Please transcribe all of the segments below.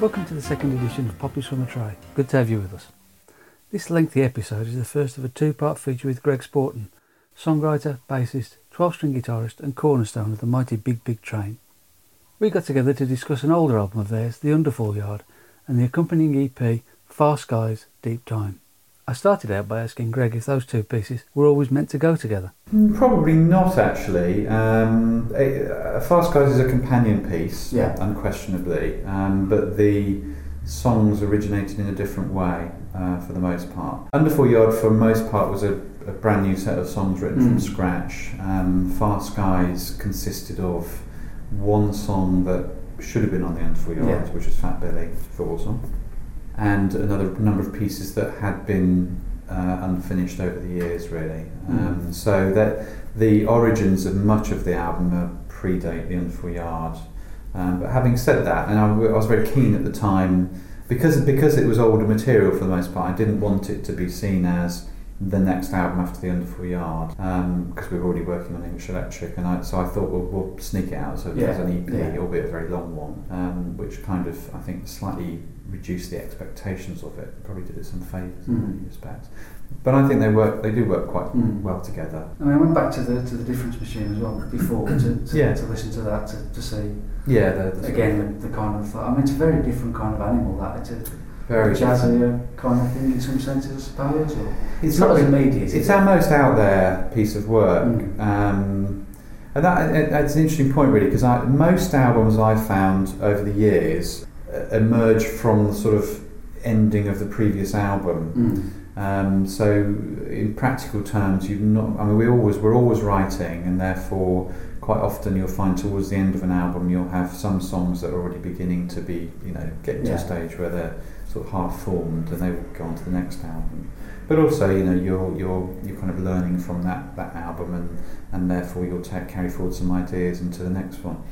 Welcome to the second edition of Poppies From A Tray. Good to have you with us. This lengthy episode is the first of a two-part feature with Greg Spawton, songwriter, bassist, 12-string guitarist and cornerstone of the mighty Big Big Train. We got together to discuss an older album of theirs, The Underfall Yard, and the accompanying EP, Far Skies, Deep Time. I started out by asking Greg if those two pieces were always meant to go together. Probably not, actually. Far Skies is a companion piece, unquestionably, but the songs originated in a different way for the most part. Underfall Yard, for the most part, was a brand new set of songs written from scratch. Far Skies consisted of one song that should have been on the Underfall Yard, which was Fat Billy, for awesome. And another number of pieces that had been unfinished over the years, really. So that the origins of much of the album predate the Underfall Yard. But having said that, and I was very keen at the time, because it was older material for the most part, I didn't want it to be seen as the next album after the Underfall Yard, because we were already working on English Electric, and so I thought we'll sneak it out, so there's an EP, albeit a very long one, which kind of, I think, slightly reduced the expectations of it, probably did it some favours in many respects. But I think they do work quite well together. I mean, I went back to the Difference Machine as well before to listen to that, to see, the kind of, I mean, it's a very different kind of animal, that it's a very jazzier kind of thing in some senses, I suppose. Or it's not as immediate. It's our most out there piece of work, and that's an interesting point, really, because most albums I've found over the years emerge from the sort of ending of the previous album. So, in practical terms, we're always writing, and therefore, quite often you'll find towards the end of an album you'll have some songs that are already beginning to be, getting to a stage where they're sort of half formed, and they will go on to the next album. But also, you're kind of learning from that album, and therefore you'll carry forward some ideas into the next one.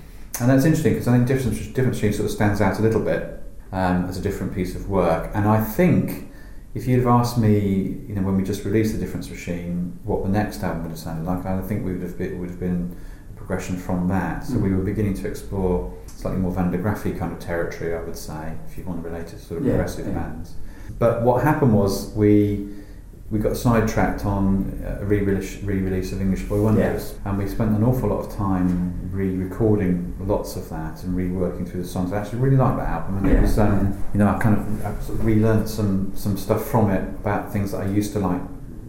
And that's interesting, because I think Difference Machine sort of stands out a little bit as a different piece of work. And I think if you'd have asked me, when we just released the Difference Machine, what the next album would have sounded like, I think we would have been progression from that, so we were beginning to explore slightly more Van der Graafy kind of territory, I would say, if you want to relate it to sort of progressive bands. But what happened was we got sidetracked on a re-release of English Boy Wonders, and we spent an awful lot of time re-recording lots of that and reworking through the songs. I actually really liked that album, and it was I sort of relearned some stuff from it about things that I used to like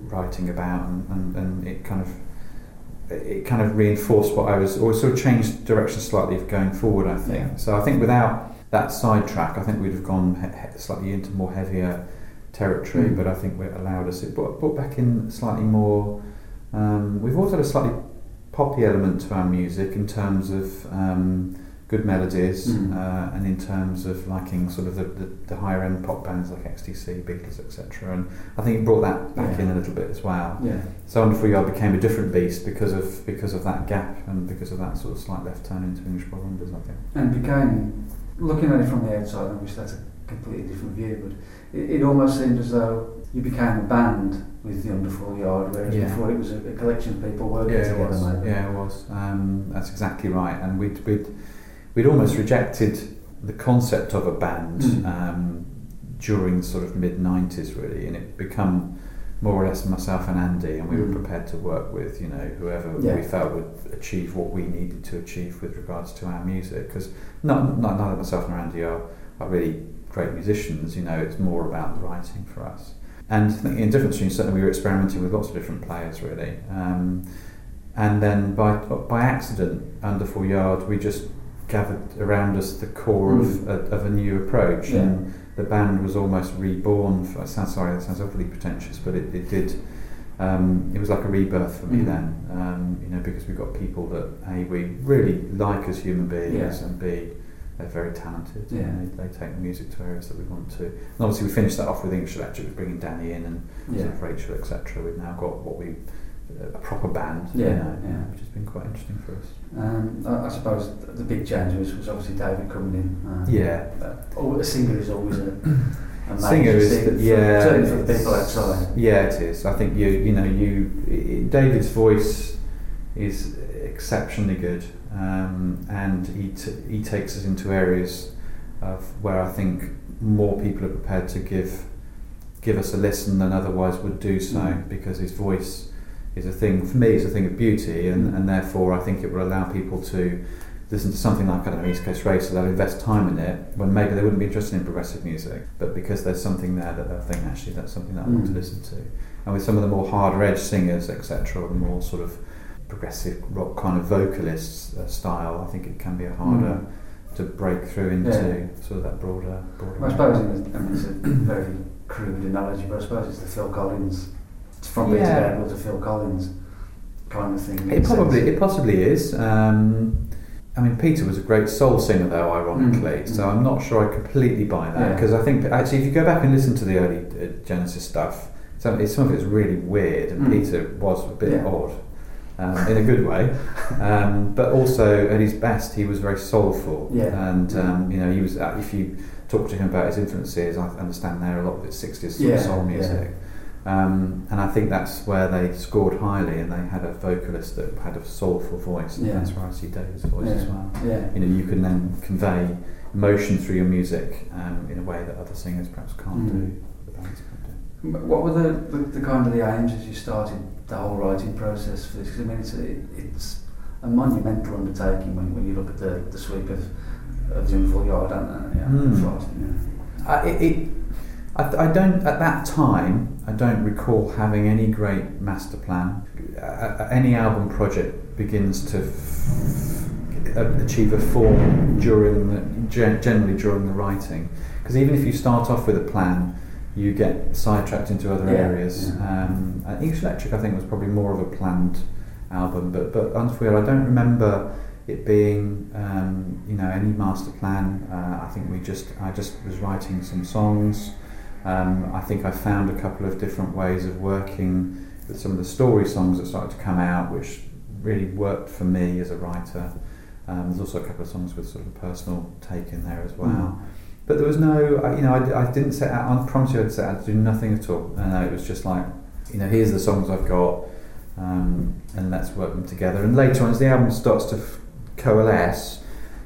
writing about, and it kind of reinforced what I was, or sort of changed direction slightly of going forward, I think. So I think without that sidetrack, I think we'd have gone slightly into more heavier territory, but I think it brought back in slightly more, we've also had a slightly poppy element to our music in terms of good melodies, and in terms of liking sort of the higher end pop bands like XTC, Beatles, etc. And I think it brought that back in a little bit as well. So Underfall Yard became a different beast because of that gap, and because of that sort of slight left turn into English Boy Wonders, I think. And became, looking at it from the outside, obviously that's a completely different view, but it almost seemed as though you became a band with the Underfall Yard, whereas before it was a collection of people working together. It was. That's exactly right, and we'd almost rejected the concept of a band during the sort of mid-90s, really, and it become more or less myself and Andy, and we were prepared to work with, whoever we felt would achieve what we needed to achieve with regards to our music, because neither myself nor Andy are really great musicians, it's more about the writing for us. And I think in Difference Machine, certainly we were experimenting with lots of different players, really, and then by accident, Underfall Yard, we just gathered around us the core of a new approach, and the band was almost reborn. That sounds awfully pretentious, but it did. It was like a rebirth for me then, because we've got people that A, we really like as human beings, and B, they're very talented. And they take the music to areas that we want to. And obviously, we finished that off with English Electric, bringing Danny in and sort of Rachel, etc. We've now got a proper band, which has been quite interesting for us. I suppose the big change was obviously David coming in. A singer is always a major singer certainly for the people outside. Yeah, it is. I think David's voice is exceptionally good, and he takes us into areas where I think more people are prepared to give us a listen than otherwise would do so, because his voice is a thing, for me it's a thing of beauty, and therefore I think it will allow people to listen to something like, I don't know, East Coast Racer, they'll invest time in it when maybe they wouldn't be interested in progressive music, but because there's something there that they'll think, actually that's something that I want to listen to. And with some of the more harder edge singers, etc., or the more sort of progressive rock kind of vocalist style, I think it can be harder to break through into sort of that broader well, I suppose it's a very crude analogy, but I suppose it's the Phil Collins, it's from being terrible to Phil Collins kind of thing. It possibly is. I mean, Peter was a great soul singer, though, ironically, so I'm not sure I completely buy that, because I think actually if you go back and listen to the early Genesis stuff, some of it's really weird, and Peter was a bit odd, in a good way, but also at his best he was very soulful, and you know, he was, if you talk to him about his influences, I understand there a lot of it's 60s sort of soul music. And I think that's where they scored highly, and they had a vocalist that had a soulful voice, and that's where I see Dave's voice as well. You know, you can then convey emotion through your music in a way that other singers perhaps can't do. The bands can't do. What were the kind of the aims as you started the whole writing process for this? Because I mean, it's a monumental undertaking when you look at the sweep of the Underfall Yard, I don't, at that time, I don't recall having any great master plan. Any album project begins to achieve a form generally during the writing. Because even if you start off with a plan, you get sidetracked into other areas. English Electric, I think, was probably more of a planned album, but Underfall, I don't remember it being any master plan. I think I just was writing some songs. I think I found a couple of different ways of working with some of the story songs that started to come out, which really worked for me as a writer. There's also a couple of songs with sort of a personal take in there as well. But there was no, I didn't set out, I promise you I'd set out to do nothing at all. It was just like, here's the songs I've got, and let's work them together. And later on, as the album starts to coalesce,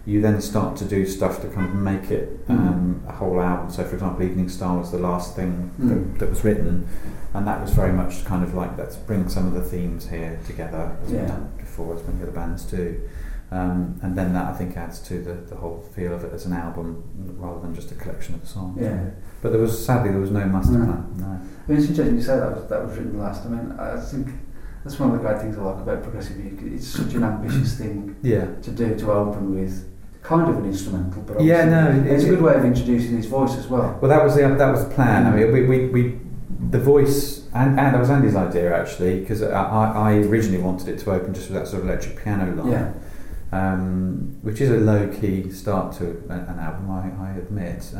you then start to do stuff to kind of make it a whole album. So, for example, Evening Star was the last thing that was written, and that was very much kind of like, let's bring some of the themes here together, as we've done before, as many other bands do. And then that, I think, adds to the whole feel of it as an album rather than just a collection of songs. Yeah. But sadly, there was no master plan. No. I mean, it's interesting you say that was written last. I mean, I think that's one of the great things I like about progressive music. It's such an ambitious thing to do, to open with kind of an instrumental, but obviously it's a good way of introducing his voice as well. Well, that was the plan. I mean, we the voice, and that was Andy's idea actually, because I originally wanted it to open just with that sort of electric piano line, which is a low key start to an album, I admit.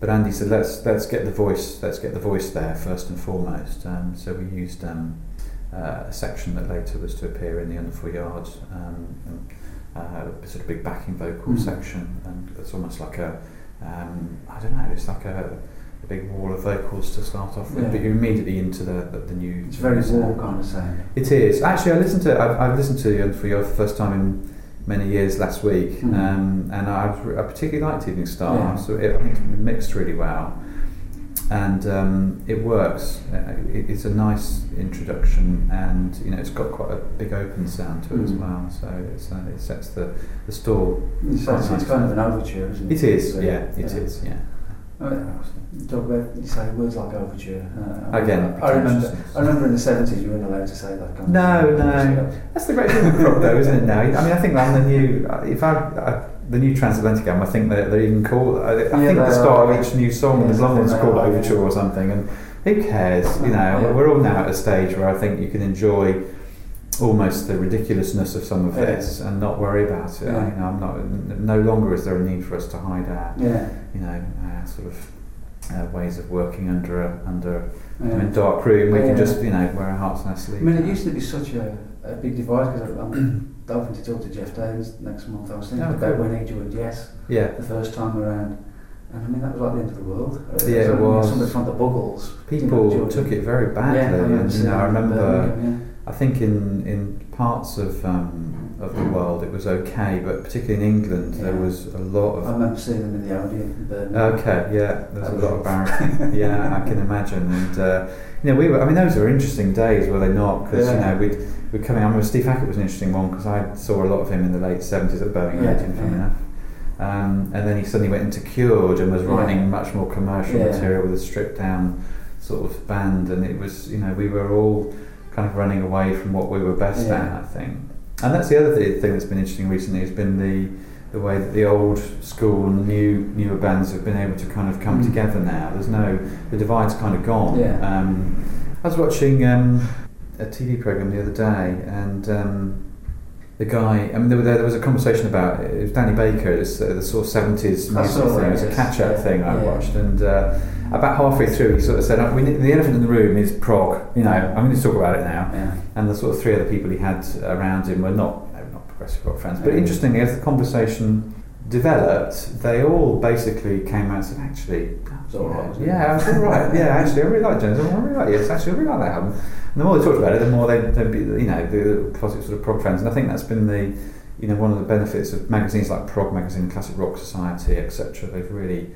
But Andy said, let's get the voice there first and foremost. So we used a section that later was to appear in the Underfall Yard. Sort of big backing vocal section, and it's almost like a it's like a big wall of vocals to start off with, but you're immediately into the new. It's very warm kind of sound. It is. Actually, I've listened to the Underfall Yard for the first time in many years last week, and I particularly liked Evening Star. Yeah. So I think it mixed really well, and it works. It's a nice introduction, and it's got quite a big open sound to it as well, so it sets the store. It's kind of an overture, isn't it? It is, so, it is. Talk about, you say words like overture. Again, I remember in the 70s you weren't allowed to say that kind of thing. No. That's the great thing with rock though, isn't it now? I mean, I think that on the new, the new Transatlantic album, I think they're even called. I think the start of each new song is called Overture or something, and who cares? We're all now at a stage where I think you can enjoy almost the ridiculousness of some of this and not worry about it. No longer is there a need for us to hide our, ways of working under a dark room. We can just wear our hearts on our sleeves. I mean, it used to be such a big divide, because I'm hoping to talk to Jeff Davies next month. I was thinking about when he joined Yes the first time around, and I mean that was like the end of the world. It was. Somebody from the Buggles. People took it very badly, I remember. I think in parts of of the world, it was okay, but particularly in England, there was a lot of... I remember seeing them in the Odeon. Okay, yeah, there's a lot of barracking. Yeah, I can imagine. And you know, we were. I mean, those were interesting days, were they not? Because you know, we'd come in. I remember Steve Hackett was an interesting one because I saw a lot of him in the late 70s at Birmingham, funny enough. And then he suddenly went into Cured and was writing much more commercial material with a stripped down sort of band, and it was, you know, we were all kind of running away from what we were best at, I think. And that's the other thing that's been interesting recently has been the way that the old school and the newer bands have been able to kind of come together now. There's the divide's kind of gone. Yeah. I was watching a TV programme the other day, and the guy, I mean, there was a conversation about, it was Danny Baker, it's the sort of 70s music thing, it was a catch-up thing I watched, and about halfway through he sort of said, the elephant in the room is prog, you know, I'm going to talk about it now. Yeah. And the sort of three other people he had around him were not progressive rock fans, but interestingly, as the conversation developed, they all basically came out and said, actually, that was alright. Yeah, I was alright, yeah, actually, I really like Jones, I really like Yes, actually, I really like that album. And the more they talked about it, the more they'd be, you know, the closet sort of prog fans. And I think that's been the, you know, one of the benefits of magazines like Prog Magazine, Classic Rock Society, etc. They've really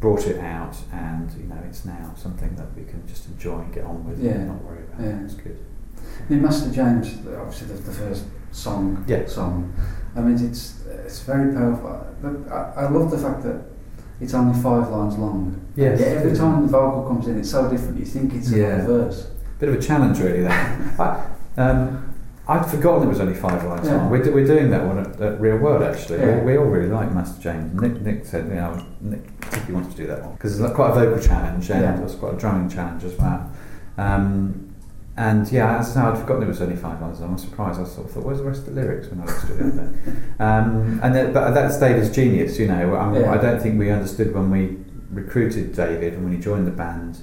brought it out, and, you know, it's now something that we can just enjoy and get on with and not worry about. Yeah. It's good. I mean, Master James, obviously the first song. I mean, it's very powerful. But I love the fact that it's only 5 lines long. Yes. Yeah, every time the vocal comes in, it's so different. You think it's another verse. Bit of a challenge, really. That I'd forgotten it was only 5 lines long. We're doing that one at Real World, actually. Yeah. We all really like Master James. Nick said, you know, Nick particularly wanted to do that one because it's quite a vocal challenge and it was quite a drumming challenge as well. And yeah, as I said, I'd forgotten it was only 5 lines. I was surprised. I sort of thought, where's the rest of the lyrics when I looked at it the other day? But that's David's genius, you know. I don't think we understood when we recruited David and when he joined the band.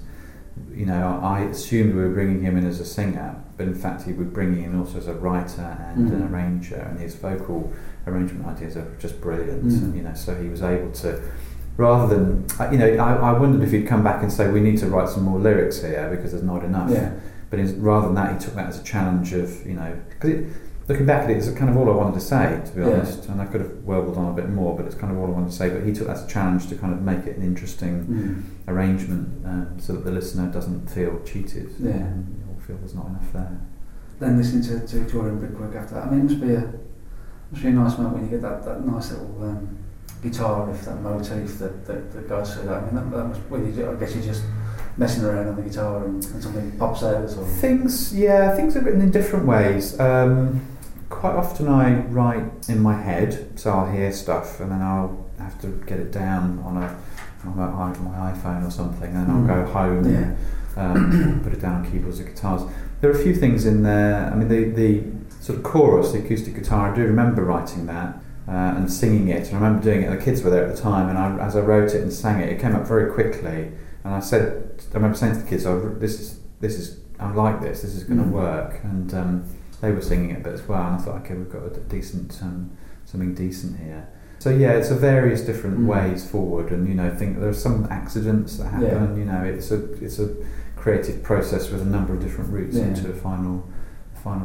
You know, I assumed we were bringing him in as a singer, but in fact, he was bringing in also as a writer and an arranger, and his vocal arrangement ideas are just brilliant. And, you know, so he was able to. Rather than, you know, I wondered if he'd come back and say we need to write some more lyrics here because there's not enough. Yeah. But rather than that, he took that as a challenge of, you know, because looking back at it, it's kind of all I wanted to say, to be honest, and I could have warbled on a bit more, but it's kind of all I wanted to say. But he took that as a challenge to kind of make it an interesting arrangement, so that the listener doesn't feel cheated or feel there's not enough there. Then listening to Victorian Brickwork after that, I mean, it must be a nice moment when you get that nice little guitar riff, that motif that goes through that. I mean, that must, well, I guess you just messing around on the guitar and something pops out, or things are written in different ways. Quite often I write in my head, so I'll hear stuff and then I'll have to get it down on my iPhone or something, and I'll go home and put it down on keyboards or guitars. There are a few things in there. I mean, the sort of chorus, the acoustic guitar, I do remember writing that and singing it, and I remember doing it, the kids were there at the time, and as I wrote it and sang it, it came up very quickly. And I remember saying to the kids, "Oh, this is. I'm like this. This is going to work." And they were singing it a bit as well. And I thought, okay, we've got a decent, something decent here. So yeah, it's a various different ways forward. And you know, think there are some accidents that happen. Yeah. You know, it's a creative process with a number of different routes into a final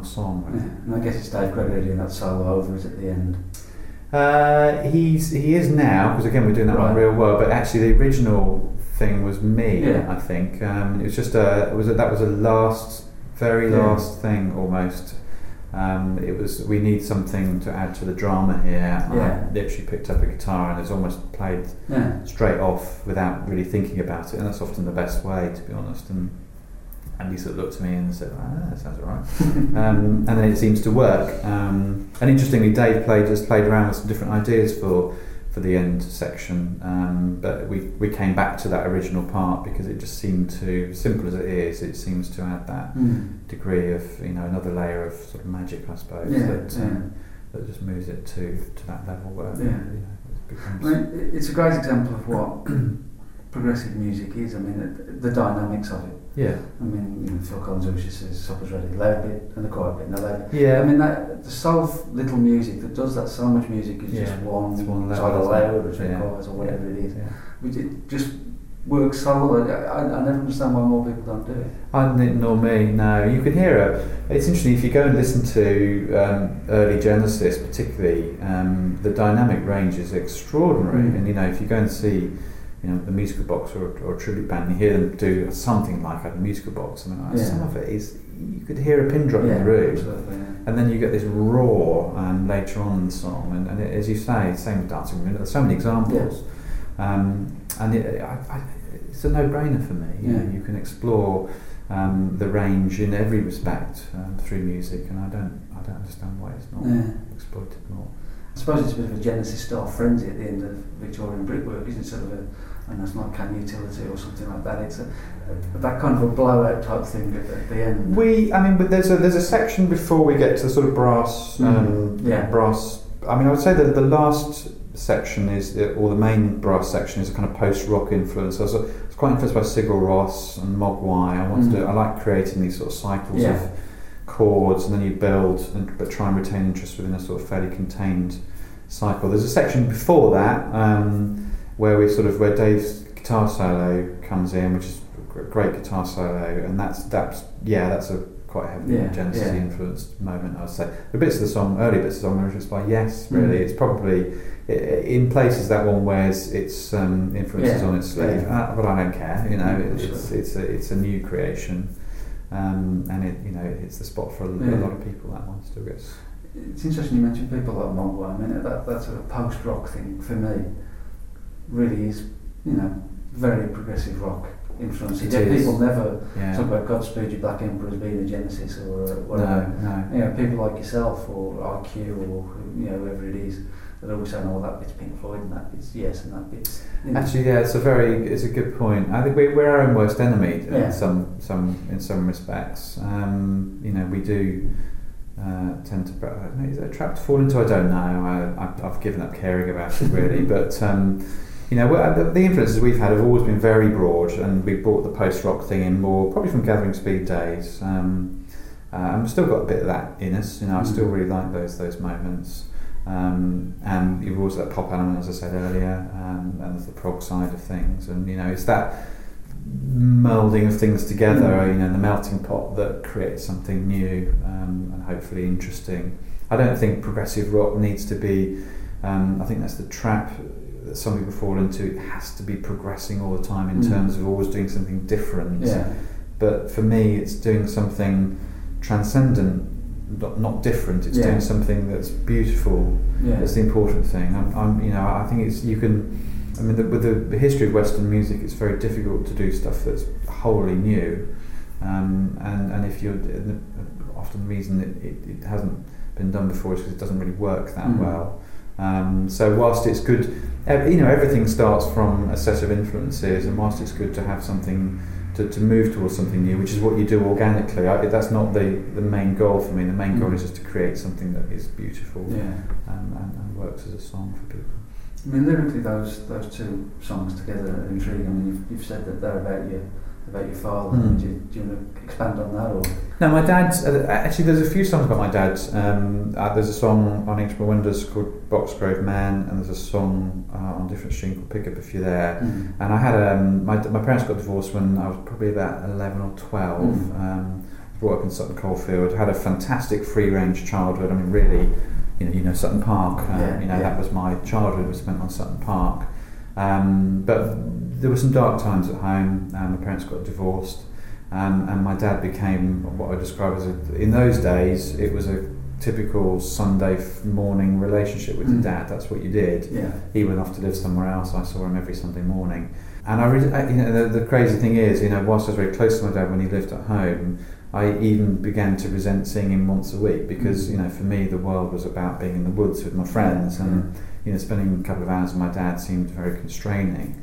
song. Really. Yeah. And I guess it's Dave Gregory doing that solo over it at the end. He is now, because again we're doing that on Real World. But actually, the original thing was me, I think. It was just last thing almost. It was, we need something to add to the drama here. I literally picked up a guitar and it's almost played straight off without really thinking about it, and that's often the best way, to be honest. And he sort of looked at me and said, that sounds alright. And then it seems to work. And interestingly, Dave played around with some different ideas for the end section, but we came back to that original part because it just seemed to, simple as it is, it seems to add that degree of, you know, another layer of sort of magic, I suppose, that just moves it to that level where you know, it becomes. I mean, it's a great example of what progressive music is. I mean, the dynamics of it. Yeah. I mean, you know, Phil Collins always just says, supper's ready, loud bit and the quiet bit and the loud bit. Yeah. I mean, the soft little music that does that, so much music is just one, it's either loud or quiet or whatever it is. Yeah. It just works solid. I never understand why more people don't do it. I didn't know me, no. You can hear it. It's interesting, if you go and listen to early Genesis particularly, the dynamic range is extraordinary. Mm-hmm. And, you know, if you go and see, you know, the musical box or a tribute band, you hear them do something like a musical box. I mean, like, yeah. Some of it is, you could hear a pin drop in the room. Absolutely, yeah. And then you get this roar later on in the song. And it, as you say, same with Dancing Women, there's so many examples. Yeah. And it's a no-brainer for me. You know, you can explore the range in every respect through music, and I don't understand why it's not exploited more. I suppose it's a bit of a Genesis-style frenzy at the end of Victorian brickwork, isn't it? Sort of and that's not can utility or something like that. It's a that kind of a blowout type thing at the end. But there's a section before we get to the sort of brass. Brass. I mean, I would say that the last section or the main brass section is a kind of post-rock influence. So I was quite influenced by Sigur Rós and Mogwai. I like creating these sort of cycles of chords, and then you build but try and retain interest within a sort of fairly contained cycle. There's a section before that where Dave's guitar solo comes in, which is a great guitar solo, and that's a quite heavily Genesis influenced moment, I'd say. The bits of the song, early bits of the song, were just by Yes, really. Mm. It's probably in places that one wears its influences on its sleeve, but I don't care. You know, it's a new creation. And it's the spot for a lot of people, that one still gets. It's interesting you mentioned people like Mogwai. I mean, that sort of post-rock thing for me really is, you know, very progressive rock influence. People never talk about Godspeed Your Black Emperors being a Genesis or whatever. No. You know, people like yourself or RQ or whoever it is. They're always saying, "Oh, that bit's Pink Floyd, and that bit's Yes, and that bit's." You know. Actually, it's a good point. I think we're our own worst enemy in some respects. We do tend to. Is it a trap to fall into? I don't know. I've given up caring about it really. But the influences we've had have always been very broad, and we brought the post rock thing in more, probably from Gathering Speed days. I've still got a bit of that in us. I still really like those moments. And you've also got pop element, as I said earlier, and there's the prog side of things, and it's that melding of things together, the melting pot that creates something new and hopefully interesting. I don't think progressive rock needs to be. I think that's the trap that some people fall into. It has to be progressing all the time in terms of always doing something different. Yeah. But for me, it's doing something transcendent. Not different. It's doing something that's beautiful. Yeah. That's the important thing. I think it's you can. I mean, with the history of Western music, it's very difficult to do stuff that's wholly new. And if you're often the reason it hasn't been done before is because it doesn't really work that well. So whilst it's good, everything starts from a set of influences, and whilst it's good to have something. To move towards something new, which is what you do organically. That's not the main goal for me. The main goal is just to create something that is beautiful and works as a song for people. I mean, lyrically, those two songs together are intriguing. I mean, you've said that they're about your father. Mm. Do you want to expand on that? Or no, my dad. Actually, there's a few songs about my dad. There's a song on English Boy Wonders called Boxgrove Man, and there's a song on Difference Machine called Pick Up If You're There. Mm. And I had my parents got divorced when I was probably about 11 or 12. Brought up in Sutton Coldfield. Had a fantastic free-range childhood. I mean, really, Sutton Park. That was my childhood. Was spent on Sutton Park. But there were some dark times at home. My parents got divorced, and my dad became what I describe as in those days it was a typical Sunday morning relationship with your dad. That's what you did. Yeah. He went off to live somewhere else. I saw him every Sunday morning, and the crazy thing is, whilst I was very close to my dad when he lived at home, I even began to resent seeing him once a week because for me the world was about being in the woods with my friends and. Spending a couple of hours with my dad seemed very constraining.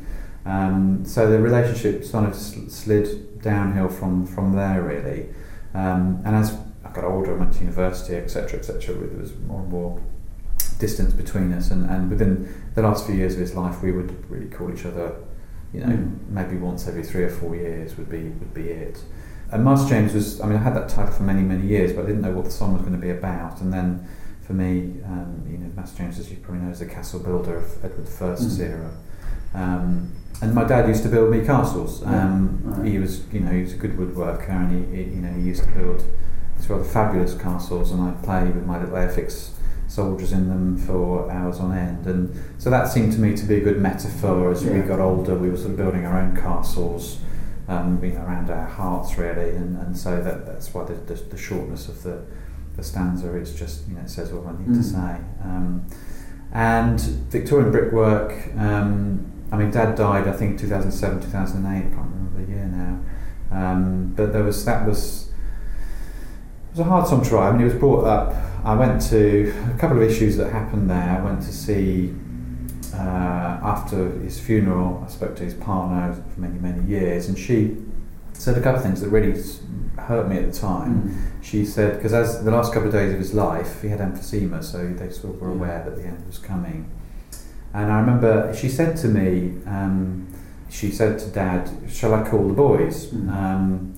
So the relationship sort of slid downhill from there, really. And as I got older, I went to university, etc., there was more and more distance between us. And within the last few years of his life, we would really call each other, maybe once every 3 or 4 years would be it. And Master James was, I had that title for many, many years, but I didn't know what the song was going to be about. And then for me, Master James, as you probably know, is a castle builder of Edward I's era. And my dad used to build me castles. He was, he was a good woodworker, and he used to build these rather fabulous castles, and I'd play with my little Airfix soldiers in them for hours on end. And so that seemed to me to be a good metaphor. As we got older, we were sort of building our own castles, around our hearts really, and so that's why the shortness of the stanza is just, it says what I need to say. And Victorian brickwork, Dad died, I think, 2007, 2008, I can't remember the year now. But it was a hard song to write. He was brought up, I went to a couple of issues that happened there. I went to see, after his funeral, I spoke to his partner for many, many years, and she said a couple of things that really hurt me at the time. She said, because as the last couple of days of his life, he had emphysema, so they sort of were aware that the end was coming. And I remember she said to me, she said to Dad, "Shall I call the boys?" Knowing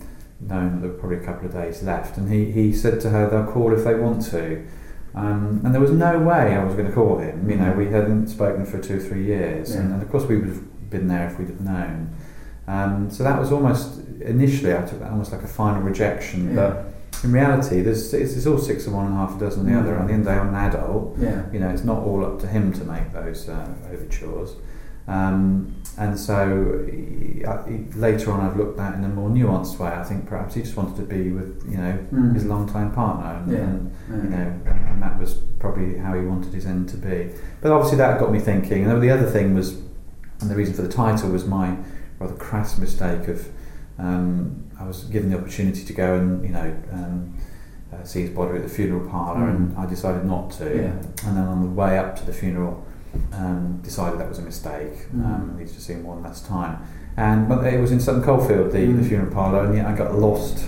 that there were probably a couple of days left. And he said to her, "They'll call if they want to." And there was no way I was going to call him. We hadn't spoken for 2 or 3 years. Yeah. And of course we would have been there if we'd have known. So that was almost, initially I took that almost like a final rejection. But in reality, it's all six and one and half a dozen the other. At the end of the day, I'm an adult. Yeah. It's not all up to him to make those overtures. And so later on, I've looked at it in a more nuanced way. I think perhaps he just wanted to be with, his longtime partner, and that was probably how he wanted his end to be. But obviously, that got me thinking. And then the other thing was, and the reason for the title was my rather crass mistake of I was given the opportunity to go and see his body at the funeral parlour, and I decided not to. Yeah. And then on the way up to the funeral. Decided that was a mistake. I needed to see him one last time, but it was in Sutton Coldfield, the funeral parlour, and I got lost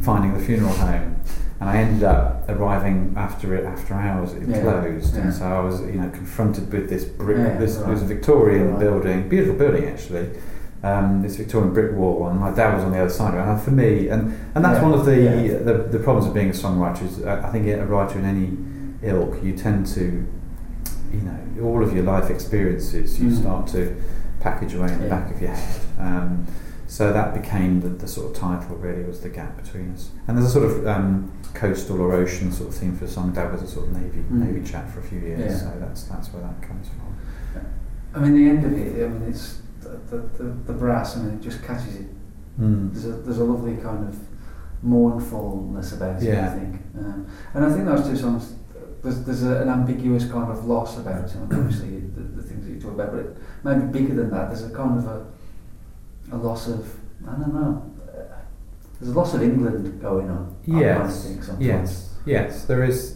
finding the funeral home, and I ended up arriving after hours. It closed, and so I was confronted with this brick. It was a Victorian building, beautiful building actually. This Victorian brick wall, and my dad was on the other side of it. And for me, and that's one of the problems of being a songwriter is I think a writer in any ilk, you tend to. All of your life experiences you start to package away in the back of your head. So that became the sort of title, really, was the gap between us. And there's a sort of coastal or ocean sort of theme for the song. Dad was a sort of Navy chap for a few years, so that's where that comes from. The end of it, it's the brass, it just catches it. There's a lovely kind of mournfulness about it, I think. And I think those two songs, There's an ambiguous kind of loss about him, and obviously the things that you talk about, but it may be bigger than that. There's a kind of a loss of, I don't know, there's a loss of England going on. Yes, there is.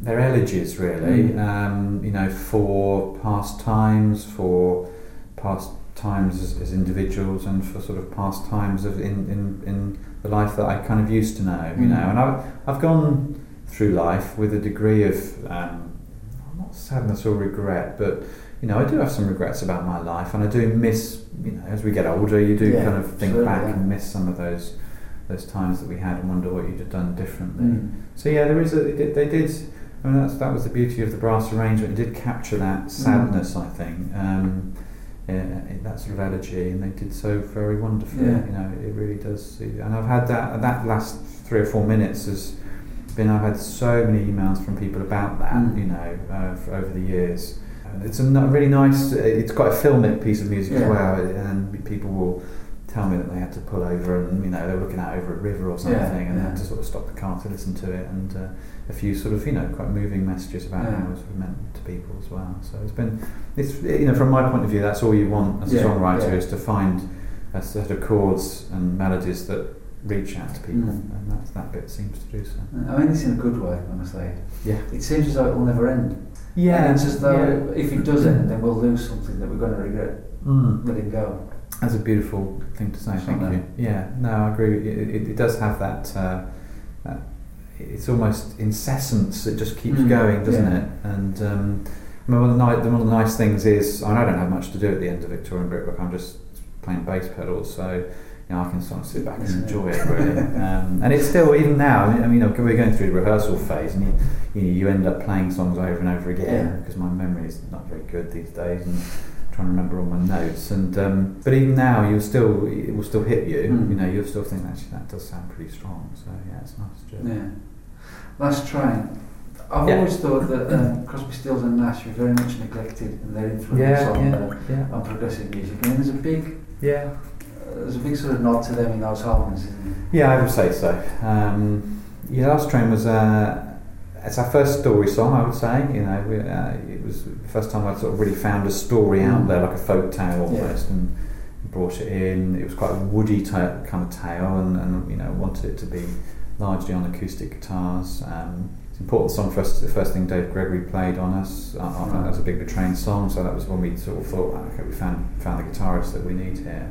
They're elegies really, for past times, as individuals, and for sort of past times of in the life that I kind of used to know, and I've gone through life with a degree of not sadness or regret, but I do have some regrets about my life, and I do miss, as we get older you do kind of think back and miss some of those times that we had and wonder what you'd have done differently. So there is that was the beauty of the brass arrangement. It did capture that sadness, I think, that sort of elegy, and they did so very wonderfully. It really does. And I've had that last 3 or 4 minutes has been, I've had so many emails from people about that, over the years. It's a really nice, it's quite a filmic piece of music as well, and people will tell me that they had to pull over and, they're looking out over a river or something, and they had to sort of stop the car to listen to it, and a few sort of, quite moving messages about how it was meant to people as well. So it's from my point of view, that's all you want as a songwriter, is to find a set of chords and melodies that reach out to people, and that bit seems to do so. I mean, it's in a good way, honestly. Yeah. It seems as though it will never end. Yeah. And it's as though if it does end, then we'll lose something that we're going to regret letting go. That's a beautiful thing to say, thank you. Yeah, no, I agree. It does have that, it's almost incessant, it just keeps going, doesn't it? And one of the nice things is, I don't have much to do at the end of Victorian Brickwork, I'm just playing bass pedals, so you know, I can sort of sit back and enjoy it, really. And it's still, even now, we're going through the rehearsal phase, and you end up playing songs over and over again, because my memory is not very good these days, and trying to remember all my notes. And but even now, it will still hit you. You know, you'll still think, actually, that does sound pretty strong. So yeah, it's nice to do. Yeah. Last Train. I've always thought that Crosby, Stills and Nash were very much neglected in their influence on progressive music. I mean, there's a big sort of nod to them in those albums, isn't there? Yeah, I would say so. Last Train was it's our first story song, I would say. You know, it was the first time I sort of really found a story out there, like a folk tale almost, and brought it in. It was quite a woody type kind of tale, and wanted it to be largely on acoustic guitars. It's an important song for us. The first thing Dave Gregory played on us, that was a Big Big Train song. So that was when we sort of thought, okay, we found the guitarist that we need here.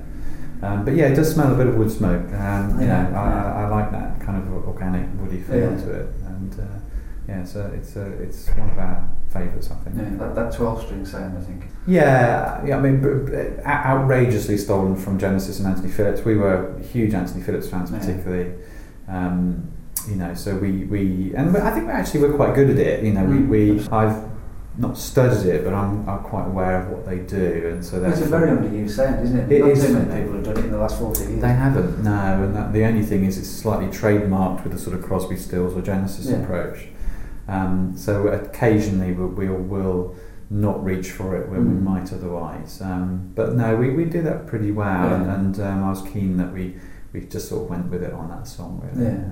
But yeah, it does smell a bit of wood smoke. I like that kind of organic woody feel to it, and it's one of our favourites, I think. Yeah, that 12-string sound, I think. Yeah, I mean, outrageously stolen from Genesis and Anthony Phillips. We were huge Anthony Phillips fans, particularly. So I think we're quite good at it. I've not studied it, but I'm quite aware of what they do, and so that's a very underused sound, isn't it? Not too many people have done it in the last 40 years. They haven't, no, and the only thing is it's slightly trademarked with a sort of Crosby, Stills or Genesis approach. So occasionally we will not reach for it when we might otherwise. But no, we do that pretty well, and I was keen that we just sort of went with it on that song, really.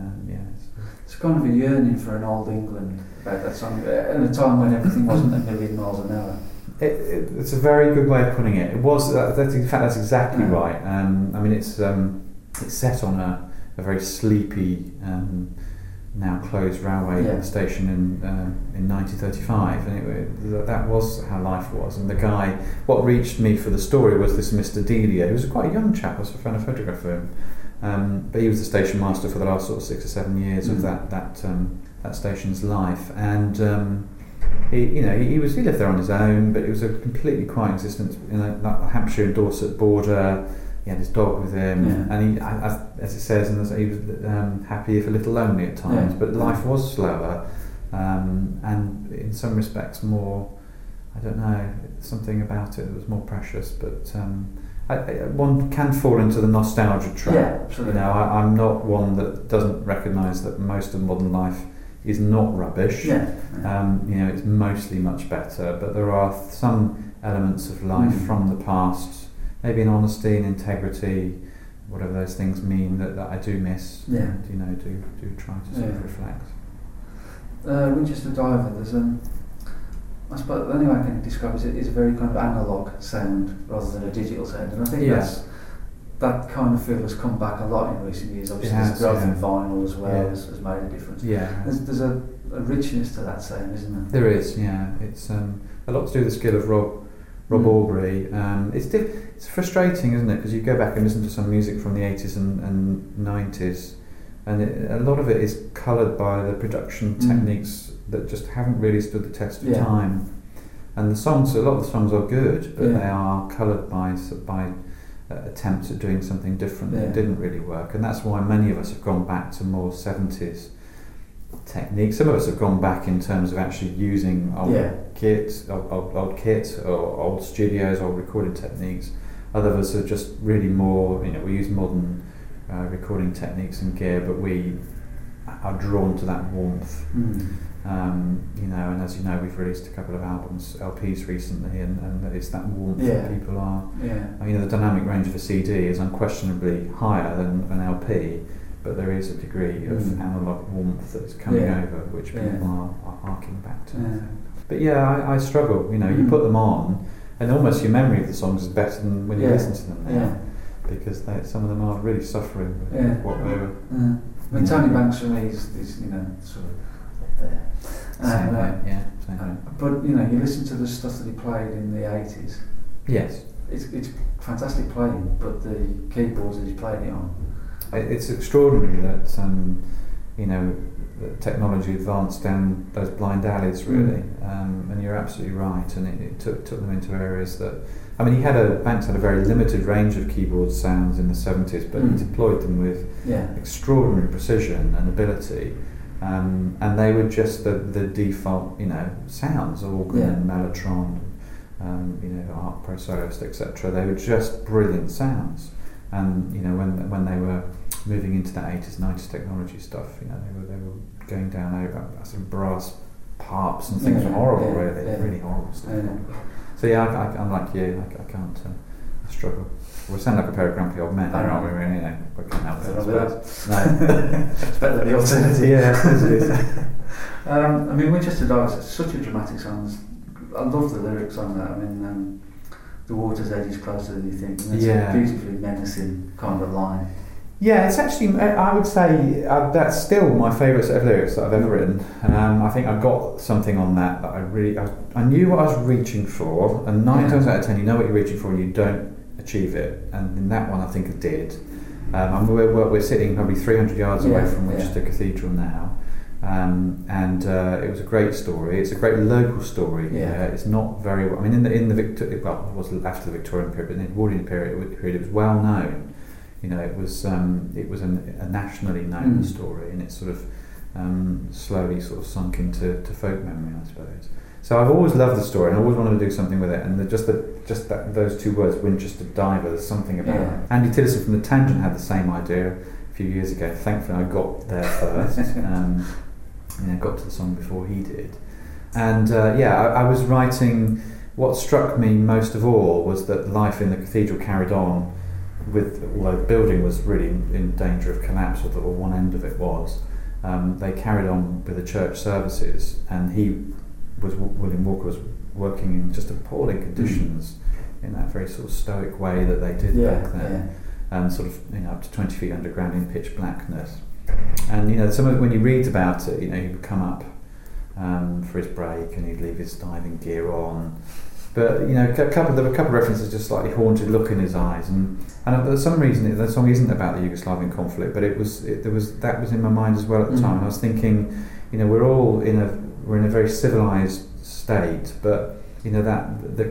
It's kind of a yearning for an old England about that song, at a time when everything wasn't a million miles an hour. It's a very good way of putting it. It was. That's exactly right. It's set on a very sleepy, now closed railway station in 1935, and that was how life was. And the guy, what reached me for the story was this Mr. Delia, who was quite a young chap. I was found a photograph of him. But he was the station master for the last sort of 6 or 7 years of that station's life, and he lived there on his own, but it was a completely quiet existence in that Hampshire and Dorset border. He had his dog with him, and he was happy if a little lonely at times, but life was slower, and in some respects more. I don't know, something about it that was more precious, but. One can fall into the nostalgia trap. Yeah, absolutely. I'm not one that doesn't recognise that most of modern life is not rubbish. Yeah. It's mostly much better, but there are some elements of life from the past, maybe in honesty and integrity, whatever those things mean, that I do miss. Yeah. And, do try to sort of reflect. Winchester Diver, there's I suppose the only way I can describe it is a very kind of analogue sound rather than a digital sound, and I think that kind of feel has come back a lot in recent years. Obviously, this growth in vinyl as well has made a difference. Yeah, there's a richness to that sound, isn't there? There is. Yeah, it's a lot to do with the skill of Rob Aubrey. It's frustrating, isn't it? Because you go back and listen to some music from the 80s and 90s, and a lot of it is coloured by the production techniques that just haven't really stood the test of time, and a lot of the songs are good, but they are coloured by attempts at doing something different that didn't really work, and that's why many of us have gone back to more 70s techniques. Some of us have gone back in terms of actually using old kit, or old studios, old recording techniques. Other of us are just really more. We use modern recording techniques and gear, but we are drawn to that warmth. And as you know, we've released a couple of LPs recently, and it's that warmth that people are. Yeah. The dynamic range of a CD is unquestionably higher than an LP, but there is a degree of analogue warmth that's coming over, which people are harking back to. Yeah. But I struggle. You put them on, and almost your memory of the songs is better than when you listen to them now, because some of them are really suffering with what they were. Yeah. Tony Banks for me is sort of. There. But you listen to the stuff that he played in the 80s. Yes. It's fantastic playing, but the keyboards that he's playing it on. It's extraordinary that that technology advanced down those blind alleys, really. And you're absolutely right. And it took them into areas that, I mean, Banks had a very limited range of keyboard sounds in the 70s, but he deployed them with extraordinary precision and ability. And they were just the default, sounds, organ and mellotron, arc pro soloist, etc. They were just brilliant sounds. And when they were moving into that 80s, 90s technology stuff, they were going down over some brass parps and things horrible, really horrible stuff. So I'm like you, I can't struggle. We sound like a pair of grumpy old men, aren't we? Really, we can't help it. No, it's better than the alternative. Yeah, Winchester Diver is such a dramatic sound. I love the lyrics on that. The water's edge is closer than you think. And it's a beautifully menacing kind of line. Yeah, it's actually, I would say, that's still my favourite set of lyrics that I've ever written. I think I got something on that I really, I knew what I was reaching for, and 9 times out of 10 you know what you're reaching for and you don't achieve it, and in that one I think I did. We're sitting probably 300 yards away from Winchester Cathedral now, and it was a great story. It's a great local story. It's not very well, it was after the Victorian period, but in the Edwardian period it was well known. It was a nationally known story, and it sort of slowly sort of sunk into folk memory, I suppose. So I've always loved the story, and I always wanted to do something with it. And those two words, Winchester Diver, there's something about it. Andy Tillison from The Tangent had the same idea a few years ago. Thankfully, I got there first. Got to the song before he did. And I was writing. What struck me most of all was that life in the cathedral carried on, although the building was really in danger of collapse, or one end of it was. They carried on with the church services, and William Walker was working in just appalling conditions in that very sort of stoic way that they did back then, and sort of up to 20 feet underground in pitch blackness. And some of it, when you read about it, he would come up for his break and he'd leave his diving gear on, but there were a couple of references to slightly haunted look in his eyes, and for some reason the song isn't about the Yugoslavian conflict, but that was in my mind as well at the time. I was thinking, we're all in a very civilised state, but we're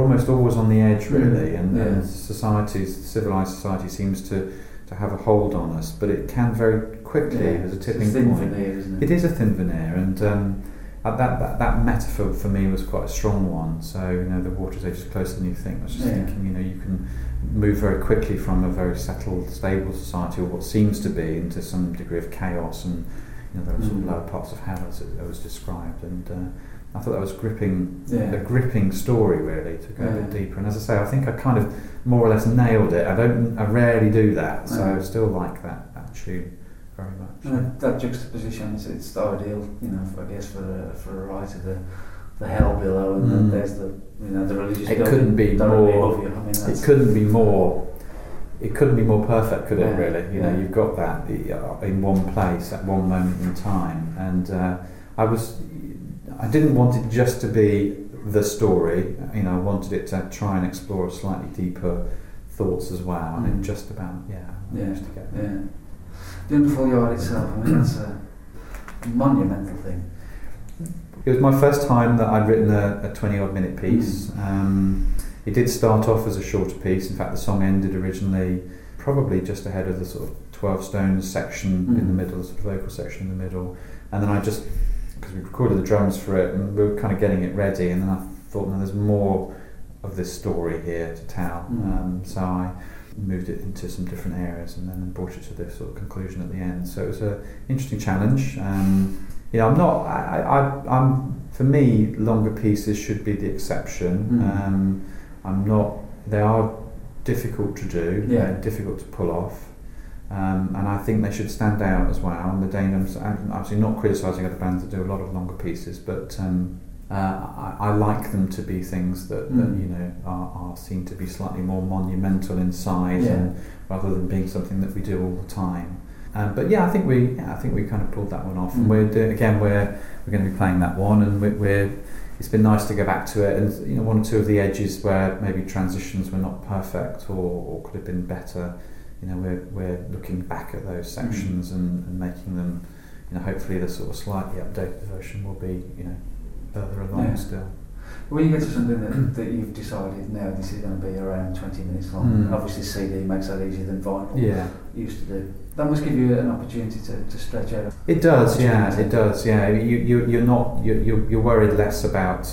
almost always on the edge, really, and civilised society seems to have a hold on us, but it can very quickly, as a tipping point. Veneer, isn't it? It is a thin veneer, and that metaphor for me was quite a strong one. So the water's edge is closer than you think. I was just thinking, you can move very quickly from a very settled, stable society, or what seems to be, into some degree of chaos and. There were sort of lower parts of hell as it was described, and I thought that was a gripping story, really, to go a bit deeper. And as I say, I think I kind of more or less nailed it. I rarely do that, so I still like that tune very much. That juxtaposition it's ideal, for, I guess, for a writer, the hell below, and then there's the religious. It couldn't be more. It couldn't be more. It couldn't be more perfect, could it? Really, you've got that in one place at one moment in time, and I didn't want it just to be the story. I wanted it to try and explore slightly deeper thoughts as well, and it just about managed to get there. The Underfall Yard itself, that's a monumental thing. It was my first time that I'd written a 20-odd minute piece. It did start off as a shorter piece. In fact, the song ended originally probably just ahead of the sort of 12 Stones section in the middle, sort of vocal section in the middle. And then because we recorded the drums for it and we were kind of getting it ready, and then I thought, no, there's more of this story here to tell. So I moved it into some different areas and then brought it to this sort of conclusion at the end. So it was an interesting challenge. For me, longer pieces should be the exception. They are difficult to do, difficult to pull off, and I think they should stand out as well. And the Danims, I'm actually not criticising other bands that do a lot of longer pieces, but I like them to be things that seem to be slightly more monumental in size, and rather than being something that we do all the time. I think we kind of pulled that one off, and we're going to be playing that one, and it's been nice to go back to it, and one or two of the edges where maybe transitions were not perfect or could have been better. We're looking back at those sections and making them you know, hopefully the sort of slightly updated version will be, you know, further along still. Will you get to something that you've decided now this is going to be around 20 minutes long? Obviously CD makes that easier than vinyl used to do. That must give you an opportunity to stretch out. It does, yeah, it does, yeah. You're worried less about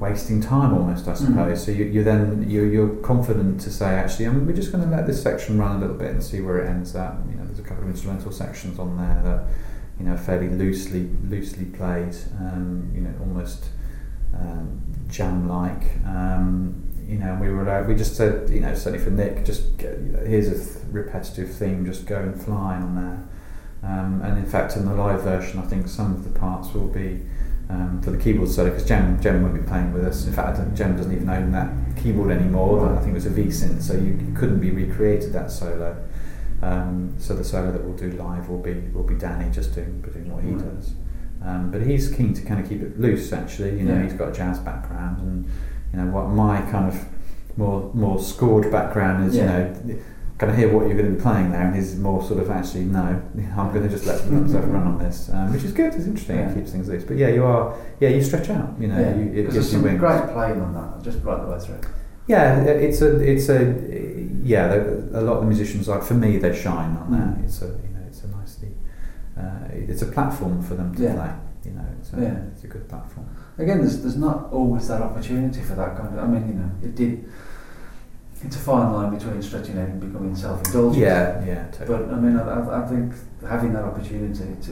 wasting time almost, I suppose. So you're confident to say, actually, we're just going to let this section run a little bit and see where it ends up. You know, there's a couple of instrumental sections on there that, you know, fairly loosely played, you know, almost jam-like, you know. We were we just said, you know, certainly for Nick, just get, you know, here's a repetitive theme, just go and fly on there. And in fact, in the live version, I think some of the parts will be for the keyboard solo, because Jem won't be playing with us. In fact, Jem doesn't even own that keyboard anymore. Right. I think it was a V-Synth, so you couldn't be recreated that solo. So the solo that we'll do live will be Danny just doing what he does. But he's keen to kind of keep it loose, actually. You know, he's got a jazz background, and you know what my kind of more scored background is. You know, kind of hear what you're going to be playing there, and he's more sort of actually, no, I'm going to just let myself run on this, which is good. It's interesting. It keeps things loose. But you stretch out. You know, it gives you wings. Great playing on that, just right the way through. Yeah, a lot of the musicians, like for me, they shine on that. It's a nicely. It's a platform for them to play, you know. It's a good platform. Again, there's not always that opportunity for that kind of. I mean, you know, it's a fine line between stretching out and becoming self-indulgent. Yeah, totally. But I mean, I think having that opportunity, it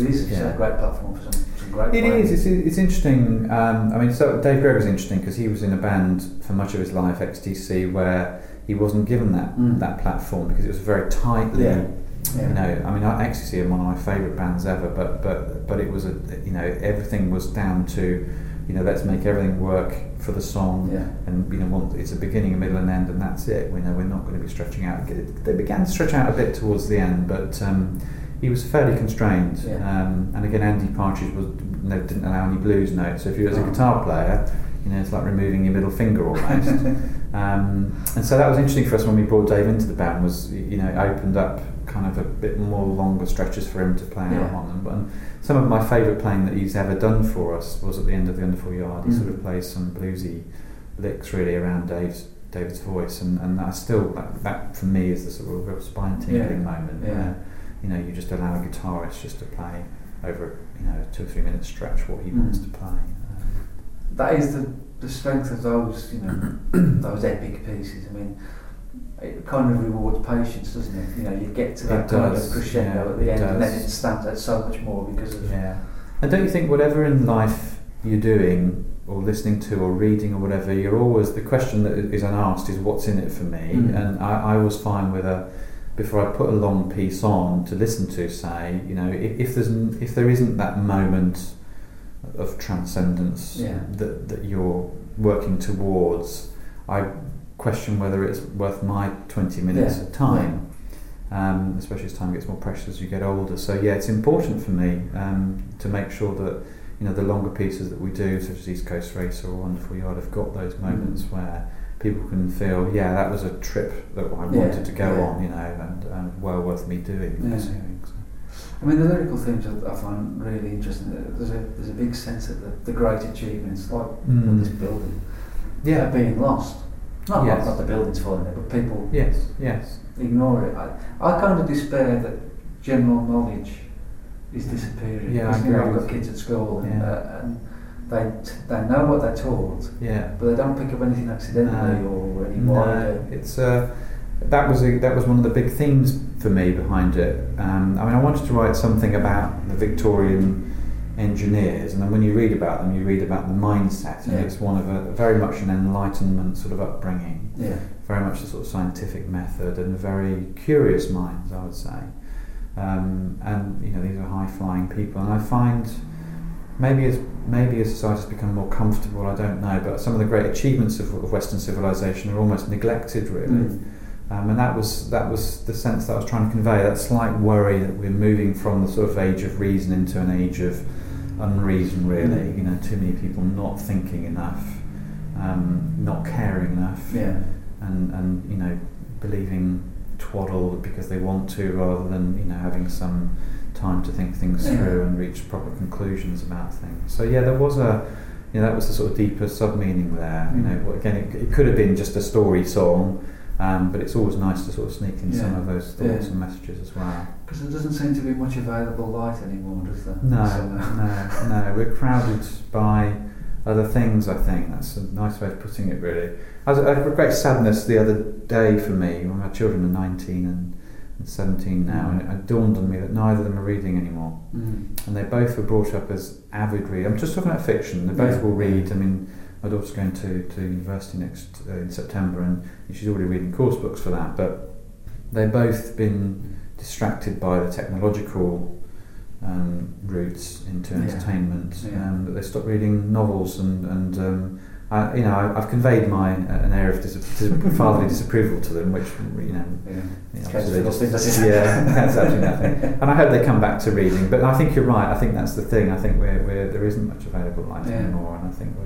is a great platform for some great. It's interesting. I mean, so Dave Gregory is interesting because he was in a band for much of his life, XTC, where he wasn't given that platform because it was very tightly. Yeah. Yeah. You know, I mean, XTC are one of my favourite bands ever, but it was everything was down to, you know, let's make everything work for the song, and you know, it's a beginning, a middle, and end, and that's it. We know we're not going to be stretching out. They began to stretch out a bit towards the end, but he was fairly constrained. Yeah. And again, Andy Partridge didn't allow any blues notes. So if you as a guitar player, you know, it's like removing your middle finger almost. And so that was interesting for us when we brought Dave into the band. Was, you know, it opened up kind of a bit more longer stretches for him to play out on. And some of my favourite playing that he's ever done for us was at the end of The Underfall Yard. He sort of plays some bluesy licks really around David's voice, and that's still that for me is the sort of real spine tingling moment where, you know, you just allow a guitarist just to play over, you know, a 2 or 3 minute stretch what he wants to play. That is the strength of those, you know, those epic pieces. I mean, it kind of rewards patience, doesn't it? You know, you get to that kind of crescendo at the end, and then it stands out so much more because of And don't you think whatever in life you're doing or listening to or reading or whatever, you're always, the question that is unasked is what's in it for me? And I always find before I put a long piece on to listen to, say, you know, if there isn't that moment of transcendence that you're working towards, I question whether it's worth my 20 minutes of time, especially as time gets more precious as you get older. So it's important for me to make sure that, you know, the longer pieces that we do, such as East Coast Racer or Wonderful Yard, have got those moments where people can feel, that was a trip that I wanted to go on, you know, and well worth me doing. I mean, the lyrical themes I find really interesting. There's a big sense of the great achievements, like this building, are being lost. Not the building's falling there, but people ignore it. I kind of despair that general knowledge is disappearing. Yeah, I've got kids at school and they know what they're taught, but they don't pick up anything accidentally or anymore. No, it's that was one of the big themes for me behind it. I mean, I wanted to write something about the Victorian engineers, and then when you read about them, you read about the mindset, and it's one of a very much an Enlightenment sort of upbringing, very much the sort of scientific method, and very curious minds, I would say. And you know, these are high-flying people, and I find maybe as society's become more comfortable, I don't know, but some of the great achievements of Western civilization are almost neglected, really. And that was the sense that I was trying to convey, that slight worry that we're moving from the sort of age of reason into an age of unreason, really. You know, too many people not thinking enough, not caring enough, and you know, believing twaddle because they want to rather than, you know, having some time to think things through and reach proper conclusions about things. So yeah, there was a, you know, that was the sort of deeper sub-meaning there. You know, again, it could have been just a story song, but it's always nice to sort of sneak in some of those thoughts and messages as well. Because there doesn't seem to be much available light anymore, does there? No, so, no. We're crowded by other things, I think. That's a nice way of putting it, really. I had a great sadness the other day for me, when my children are 19 and 17 now, and it dawned on me that neither of them are reading anymore. And they both were brought up as avid readers. I'm just talking about fiction. They both will read. I mean, my daughter's going to university next in September, and she's already reading course books for that, but they've both been distracted by the technological routes into entertainment, that they stopped reading novels, and you know, I've conveyed my an air of fatherly disapproval to them, which that's absolutely nothing. And I hope they come back to reading. But I think you're right. I think that's the thing. I think we're there isn't much available light anymore, and I think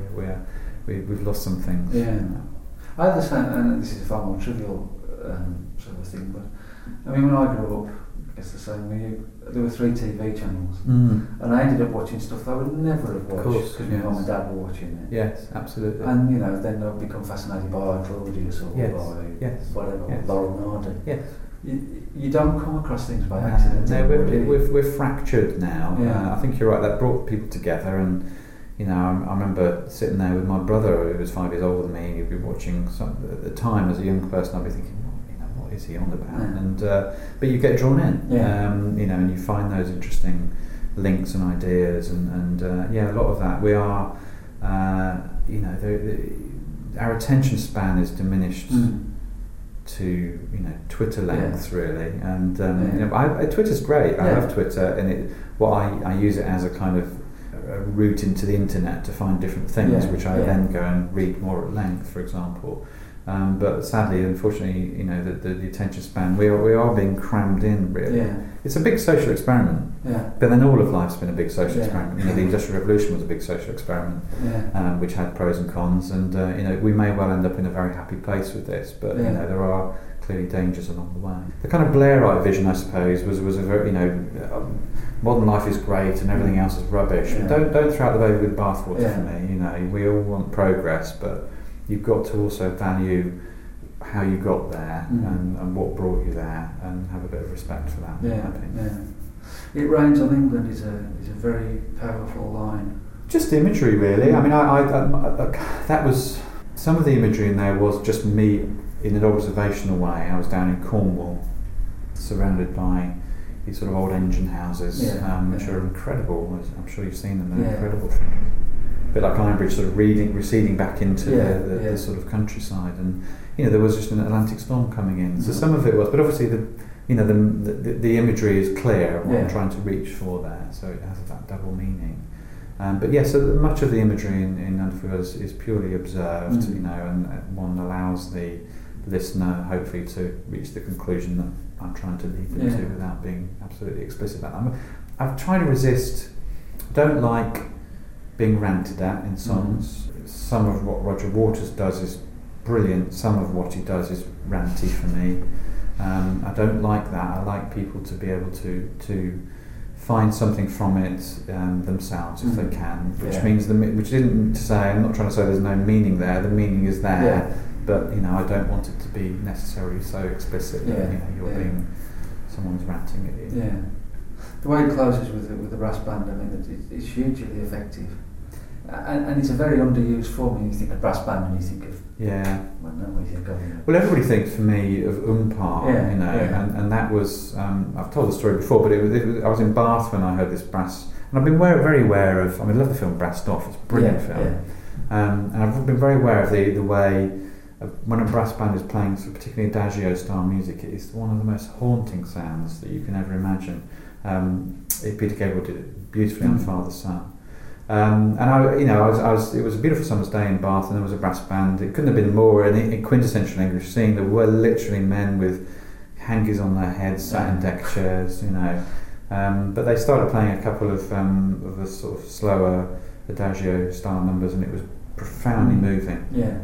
we've lost some things. Yeah, you know. I understand, and this is a far more trivial sort of thing. But I mean, when I grew up, it's the same with you. There were 3 TV channels, and I ended up watching stuff that I would never have watched because my mum and dad were watching it. Yes, absolutely. And you know, then I'd become fascinated by Claudius or by whatever, Laurel Nardi. Yes. You don't come across things by accident. No, we're fractured now. Yeah. I think you're right. That brought people together, and you know, I remember sitting there with my brother, who was 5 years older than me, and he'd be watching something. At the time, as a young person, I'd be thinking, what is he on about? And but you get drawn in, you know, and you find those interesting links and ideas, and yeah, a lot of that. We are, you know, our attention span is diminished to, you know, Twitter length really. And you know, Twitter's great. I love Twitter, and I use it as a kind of a route into the internet to find different things, which I then go and read more at length, for example. But sadly, unfortunately, you know, the attention span, we are being crammed in, really. Yeah. It's a big social experiment. Yeah. But then all of life's been a big social experiment. You know, the Industrial Revolution was a big social experiment, which had pros and cons. And, you know, we may well end up in a very happy place with this, but, you know, there are clearly dangers along the way. The kind of Blairite vision, I suppose, was a very, you know, modern life is great and everything else is rubbish. Yeah. Don't throw out the baby with the bathwater for me, you know. We all want progress, but you've got to also value how you got there and what brought you there, and have a bit of respect for that. It Rains on England is a very powerful line. Just imagery, really. I mean, I that was some of the imagery in there was just me in an observational way. I was down in Cornwall, surrounded by these sort of old engine houses, which are incredible. I'm sure you've seen them. They're incredible things. A bit like Ironbridge, sort of receding back into the sort of countryside, and you know, there was just an Atlantic storm coming in, so some of it was, but obviously the imagery is clear of what I'm trying to reach for there, so it has that double meaning. But yeah, so much of the imagery in Underfall is purely observed, you know, and one allows the listener hopefully to reach the conclusion that I'm trying to lead them to without being absolutely explicit about that. I've tried to resist. I don't like being ranted at in songs. Some of what Roger Waters does is brilliant, some of what he does is ranty for me. I don't like that. I like people to be able to find something from it themselves if they can, which means which isn't to say, I'm not trying to say there's no meaning there, the meaning is there, but you know, I don't want it to be necessarily so explicit that you know, you're being, someone's ranting at you. Yeah. The way it closes with the brass band, I mean, it's hugely effective, and it's a very underused form. When you think of brass band, and you think of well, everybody thinks for me of Umpire, you know, and that was I've told the story before, but it was I was in Bath when I heard this brass, and I've been very aware of. I mean, I love the film Brassed Off; it's a brilliant film, and I've been very aware of the way. When a brass band is playing, so particularly adagio style music, it is one of the most haunting sounds that you can ever imagine. Peter Gabriel did it beautifully on Father Son, and I, you know, I was. It was a beautiful summer's day in Bath, and there was a brass band. It couldn't have been more in quintessential English scene. There were literally men with hangers on their heads, sat in deck chairs, you know. But they started playing a couple of the sort of slower adagio style numbers, and it was profoundly moving. Yeah.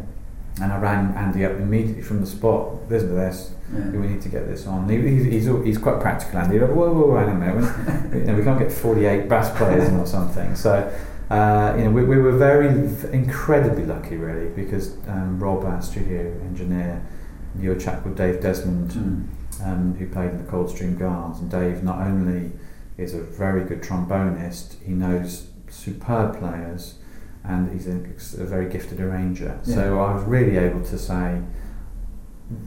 And I rang Andy up immediately from the spot. Listen to this. Yeah. We need to get this on. He's quite practical, Andy. Like, whoa, hang on a minute. We can't get 48 bass players in or something. So, we were incredibly lucky, really, because Rob, our studio engineer, knew a chap called Dave Desmond, who played in the Coldstream Guards. And Dave not only is a very good trombonist, he knows superb players, and he's a very gifted arranger. Yeah. So I was really able to say,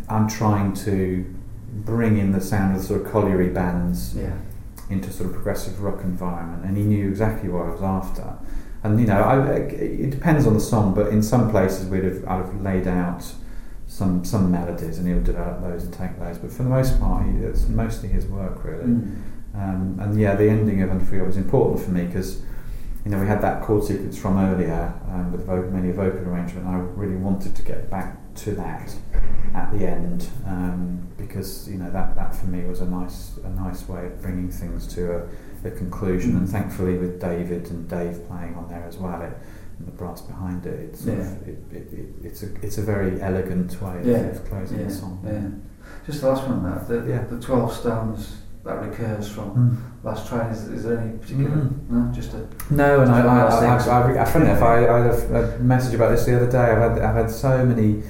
I'm trying to bring in the sound of the sort of colliery bands into sort of progressive rock environment, and he knew exactly what I was after. And it depends on the song, but in some places I'd have laid out some melodies, and he'll develop those and take those. But for the most part, it's mostly his work, really. The ending of Underfall was important for me because we had that chord sequence from earlier with mainly a vocal arrangement. I really wanted to get back to that at the end because that for me was a nice way of bringing things to a conclusion. And thankfully, with David and Dave playing on there as well, and the brass behind it, it's a very elegant way of closing the song. Yeah. Just the last one on that, the 12 Stones. That recurs from Last Train. Is there any particular? No, just a. No, and I funny enough, I had a message about this the other day. I've had so many.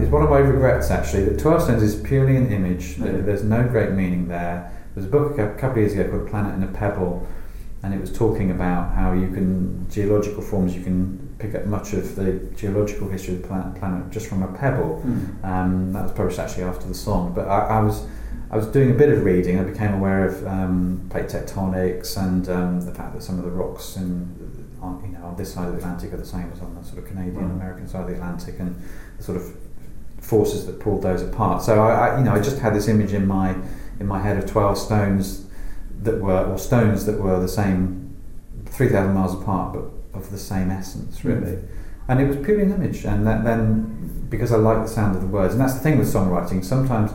It's one of my regrets actually that 12 Stones is purely an image. There's no great meaning there. There was a book a couple of years ago called Planet and a Pebble, and it was talking about how you can pick up much of the geological history of the planet just from a pebble. That was published actually after the song, but I was doing a bit of reading. I became aware of plate tectonics and the fact that some of the rocks on this side of the Atlantic are the same as on the sort of Canadian-American side of the Atlantic, and the sort of forces that pulled those apart. So I just had this image in my head of 12 stones that were the same 3,000 miles apart, but of the same essence, really. And it was purely an image. And then because I like the sound of the words, and that's the thing with songwriting, sometimes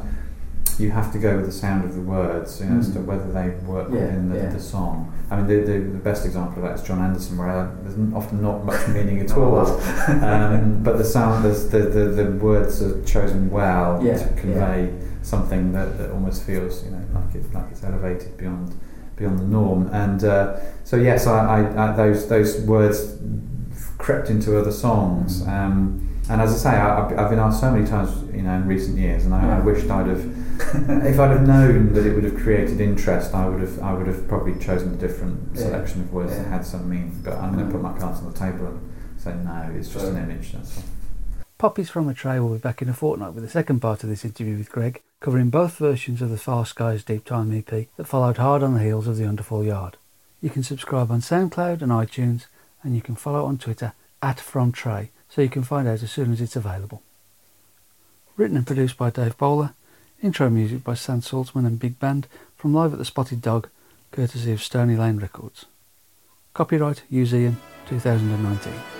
you have to go with the sound of the words as to whether they work within the song. I mean, the best example of that is John Anderson, where there's often not much meaning at all. But the sound, the words are chosen well to convey something that almost feels like it's elevated beyond the norm. And so yes, I those words crept into other songs. And as I say, I've been asked so many times, in recent years, and I wished I'd have, if I'd have known that it would have created interest, I would have probably chosen a different selection of words that had some meaning. But I'm going to put my cards on the table and say no, it's just an image. That's all. Poppies from a Tray will be back in a fortnight with the second part of this interview with Greg, covering both versions of the Far Skies Deep Time EP that followed hard on the heels of the Underfall Yard. You can subscribe on SoundCloud and iTunes, and you can follow on Twitter @FromTray. So you can find out as soon as it's available. Written and produced by Dave Bowler, intro music by Stan Saltzman and Big Band from Live at the Spotted Dog, courtesy of Stony Lane Records. Copyright UZeum 2019.